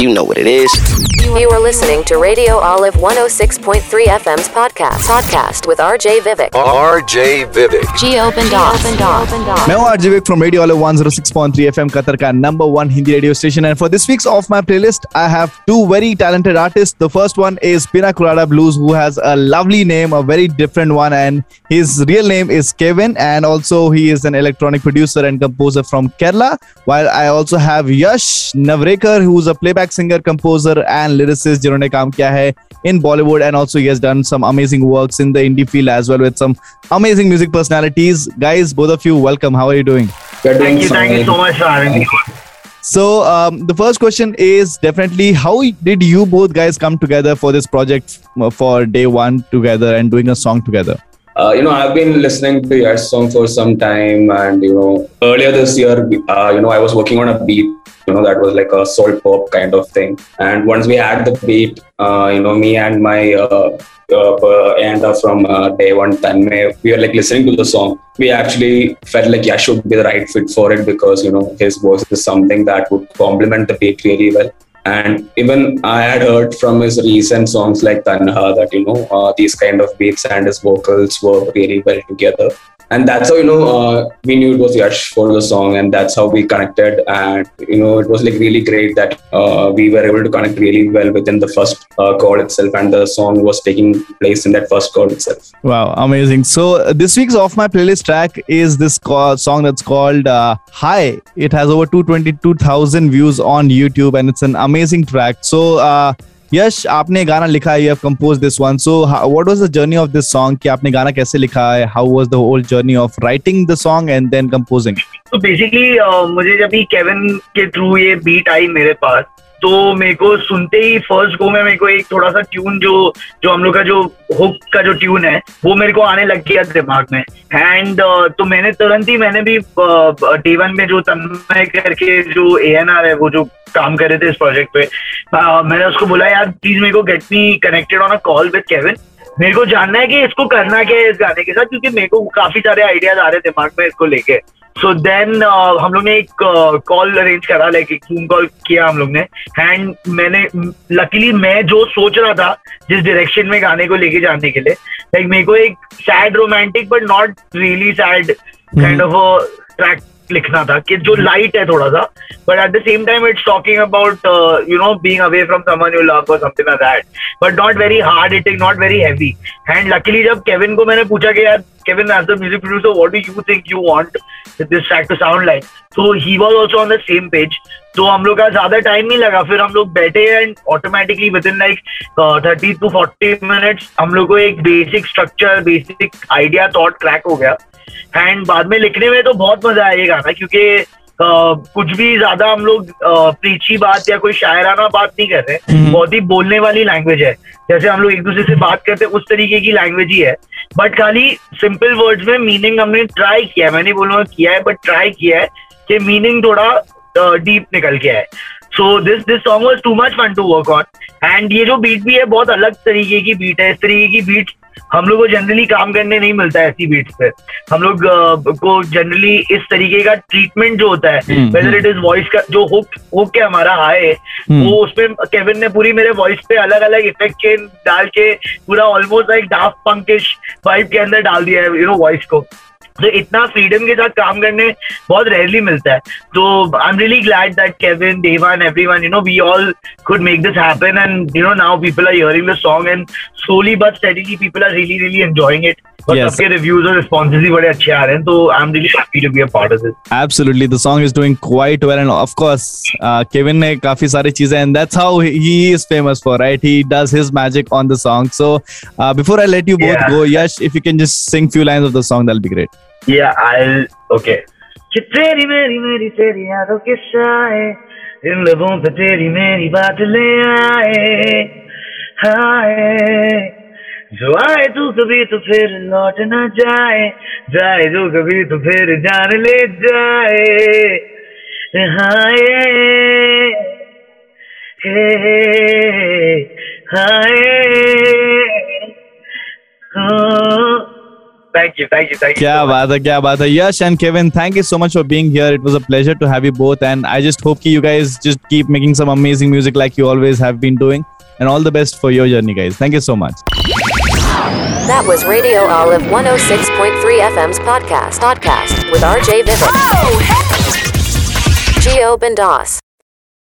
You know what it is. You are listening to Radio Olive 106.3 FM's podcast with RJ Vivek. RJ Vivek. G opened off. मैं हूँ RJ Vivek from Radio Olive 106.3 FM, Qatar का number one Hindi radio station. And for this week's off my playlist, I have two very talented artists. The first one is Pina Kurada Blues, who has a lovely name, a very different one, and his real name is Kevin. And also he is an electronic producer and composer from Kerala. While I also have Yash Navrekar, who's a playback singer, composer and lyricist, जिन्होंने काम किया है in Bollywood, and also he has done some amazing works in the indie field as well with some amazing music personalities. Guys, both of you, welcome. How are you doing? Thank you so much for having me. So the first question is definitely, how did you both guys come together for this project for day one together and doing a song together? I've been listening to your song for some time, and earlier this year, I was working on a beat, that was like a soul pop kind of thing. And once we had the beat, me and my and from day one, Tanmay, we were like listening to the song. We actually felt like Yash would be the right fit for it because his voice is something that would complement the beat really well. And even I had heard from his recent songs like Tanha that, these kind of beats and his vocals work really well together. And that's how, we knew it was Yash for the song, and that's how we connected. And, it was like really great that we were able to connect really well within the first chord itself, and the song was taking place in that first chord itself. Wow, amazing. So this week's Off My Playlist track is this song that's called Hi. It has over 222,000 views on YouTube, and it's an amazing track. So, यश, आपने गाना लिखा है, you have composed this one. So what was the journey of this song? कि आपने गाना कैसे लिखा है? How was the whole journey of writing the song and then composing? So basically मुझे जब ही केविन के थ्रू ये बीट आई मेरे पास, तो मेरे को सुनते ही फर्स्ट गो में मेरे को एक थोड़ा सा ट्यून जो हम लोग का जो हुक का जो ट्यून है वो मेरे को आने लग गया दिमाग में. एंड तो मैंने भी डे वन में जो तन्मय करके जो A&R है वो जो काम कर रहे थे इस प्रोजेक्ट पे, मैंने उसको बोला यार प्लीज मेरे को get me connected on a call with Kevin. मेरे को जानना है कि इसको करना क्या है इस गाने के साथ, क्योंकि मेरे को काफी सारे आइडियाज आ रहे दिमाग में इसको लेके. सो देन हम लोग ने एक कॉल अरेंज करा, लाइक एक फोन कॉल किया हम लोग ने. एंड मैंने लकीली मैं जो सोच रहा था जिस डायरेक्शन में गाने को लेके जाने के लिए, लाइक मेरे को एक sad romantic but not really sad kind of a track लिखना था कि जो लाइट है थोड़ा सा, but at the same time it's talking about being away from someone you love और something like that, but not very hard hitting, not very heavy. And luckily जब Kevin को मैंने पूछा कि यार Kevin, as the music producer, what do you think you want this track to sound like? So he was also on the same page. So हम लोग का ज़्यादा time नहीं लगा. फिर हम लोग बैठे and automatically within like 30 to 40 minutes हम लोग को एक basic structure, basic idea, thought crack हो गया. And बाद में लिखने में तो बहुत मजा आया ये गाना, क्योंकि कुछ भी ज्यादा हम लोग प्रीची बात या कोई शायराना बात नहीं कर रहे. बहुत ही बोलने वाली लैंग्वेज है, जैसे हम लोग एक दूसरे से बात करते हैं उस तरीके की लैंग्वेज ही है, बट खाली सिंपल वर्ड्स में मीनिंग हमने ट्राई किया है. मैं नहीं बोलूँगा किया है, बट ट्राई किया है कि मीनिंग थोड़ा डीप निकल के आए. So this song was too much fun to work on. And ये जो बीट भी है बहुत अलग तरीके की बीट है. इस तरीके की बीट हम लोग को जनरली काम करने नहीं मिलता है. ऐसी बीट्स पे हम लोग को जनरली इस तरीके का ट्रीटमेंट जो होता है, whether it is voice का जो हुक है हमारा हाय, वो उसमें केविन ने पूरी मेरे वॉइस पे अलग अलग इफेक्ट के डाल के पूरा ऑलमोस्ट एक डाफ्ट पंकिश वाइब के अंदर डाल दिया है वॉइस को. तो इतना फ्रीडम के साथ काम करने बहुत रेयरली मिलता है. तो I am really glad that Kevin, देवान, everyone, we all could make this happen. And now people are hearing the song and slowly but steadily people are really really enjoying it. Yes. Reviews and responses भी बड़े अच्छे आ रहे हैं, तो I'm really happy to be a part of this. Absolutely, the song is doing quite well, and of course, Kevin ने काफी सारी चीजें, and that's how he is famous for, right? He does his magic on the song. So, before I let you both go, Yash, if you can just sing few lines of the song, that'll be great. Yeah, I'll. Okay. तेरी मेरी मेरी तेरी यादों के साए, इन लबों पे तेरी मेरी बात ले आए, हाय. जो आए तू कभी तो फिर लौट ना जाए, जाए जो कभी तो फिर जान ले जाए, हाय हाय. Thank you, thank you, thank you. Kya baat hai, Yash and Kevin. Thank you so much for being here. It was a pleasure to have you both, and I just hope you guys just keep making some amazing music like you always have been doing. And all the best for your journey, guys. Thank you so much. That was Radio Olive 106.3 FM's podcast with RJ Vivek. Oh, hey. Geo Bendas.